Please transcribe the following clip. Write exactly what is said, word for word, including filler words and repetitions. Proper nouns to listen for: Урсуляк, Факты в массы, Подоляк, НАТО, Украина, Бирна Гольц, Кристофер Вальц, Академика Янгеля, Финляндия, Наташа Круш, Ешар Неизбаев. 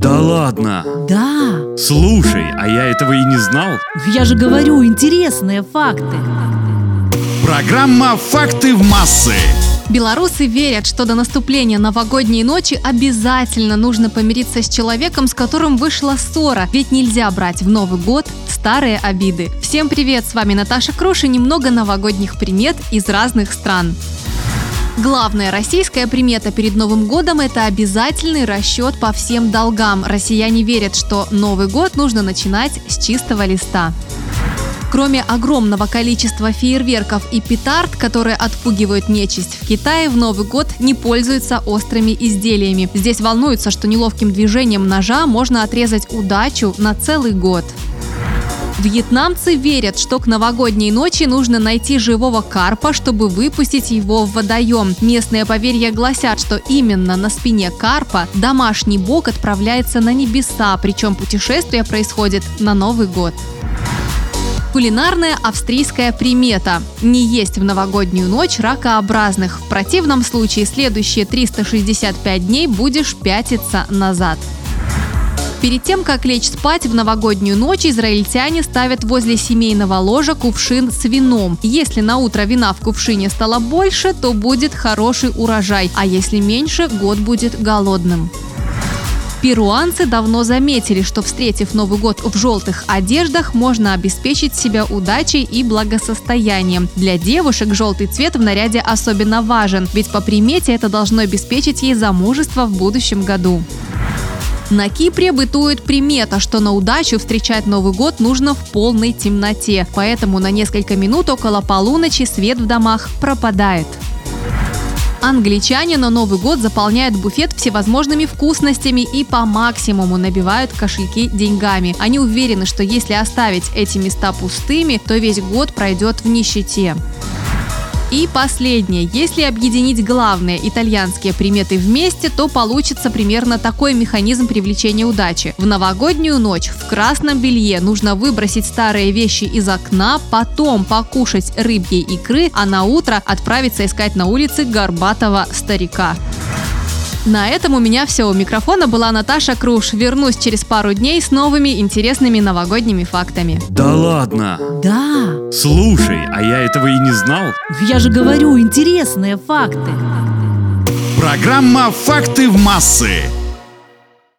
Да ладно? Да. Слушай, а я этого и не знал. Я же говорю, интересные факты. Программа «Факты в массы». Белорусы верят, что до наступления новогодней ночи обязательно нужно помириться с человеком, с которым вышла ссора, ведь нельзя брать в Новый год старые обиды. Всем привет, с вами Наташа Круш и немного новогодних примет из разных стран. Главная российская примета перед Новым годом – это обязательный расчет по всем долгам. Россияне верят, что Новый год нужно начинать с чистого листа. Кроме огромного количества фейерверков и петард, которые отпугивают нечисть, в Китае в Новый год не пользуются острыми изделиями. Здесь волнуются, что неловким движением ножа можно отрезать удачу на целый год. Вьетнамцы верят, что к новогодней ночи нужно найти живого карпа, чтобы выпустить его в водоем. Местные поверья гласят, что именно на спине карпа домашний бог отправляется на небеса, причем путешествие происходит на Новый год. Кулинарная австрийская примета – не есть в новогоднюю ночь ракообразных. В противном случае следующие триста шестьдесят пять дней будешь пятиться назад. Перед тем, как лечь спать в новогоднюю ночь, израильтяне ставят возле семейного ложа кувшин с вином. Если на утро вина в кувшине стало больше, то будет хороший урожай, а если меньше, год будет голодным. Перуанцы давно заметили, что, встретив Новый год в желтых одеждах, можно обеспечить себя удачей и благосостоянием. Для девушек желтый цвет в наряде особенно важен, ведь по примете это должно обеспечить ей замужество в будущем году. На Кипре бытует примета, что на удачу встречать Новый год нужно в полной темноте, поэтому на несколько минут около полуночи свет в домах пропадает. Англичане на Новый год заполняют буфет всевозможными вкусностями и по максимуму набивают кошельки деньгами. Они уверены, что если оставить эти места пустыми, то весь год пройдет в нищете. И последнее. Если объединить главные итальянские приметы вместе, то получится примерно такой механизм привлечения удачи. В новогоднюю ночь в красном белье нужно выбросить старые вещи из окна, потом покушать рыбьей икры, а на утро отправиться искать на улице горбатого старика. На этом у меня все. У микрофона была Наташа Круш. Вернусь через пару дней с новыми интересными новогодними фактами. Да ладно? Да. Слушай, а я этого и не знал. Я же говорю, интересные факты. Программа «Факты в массы».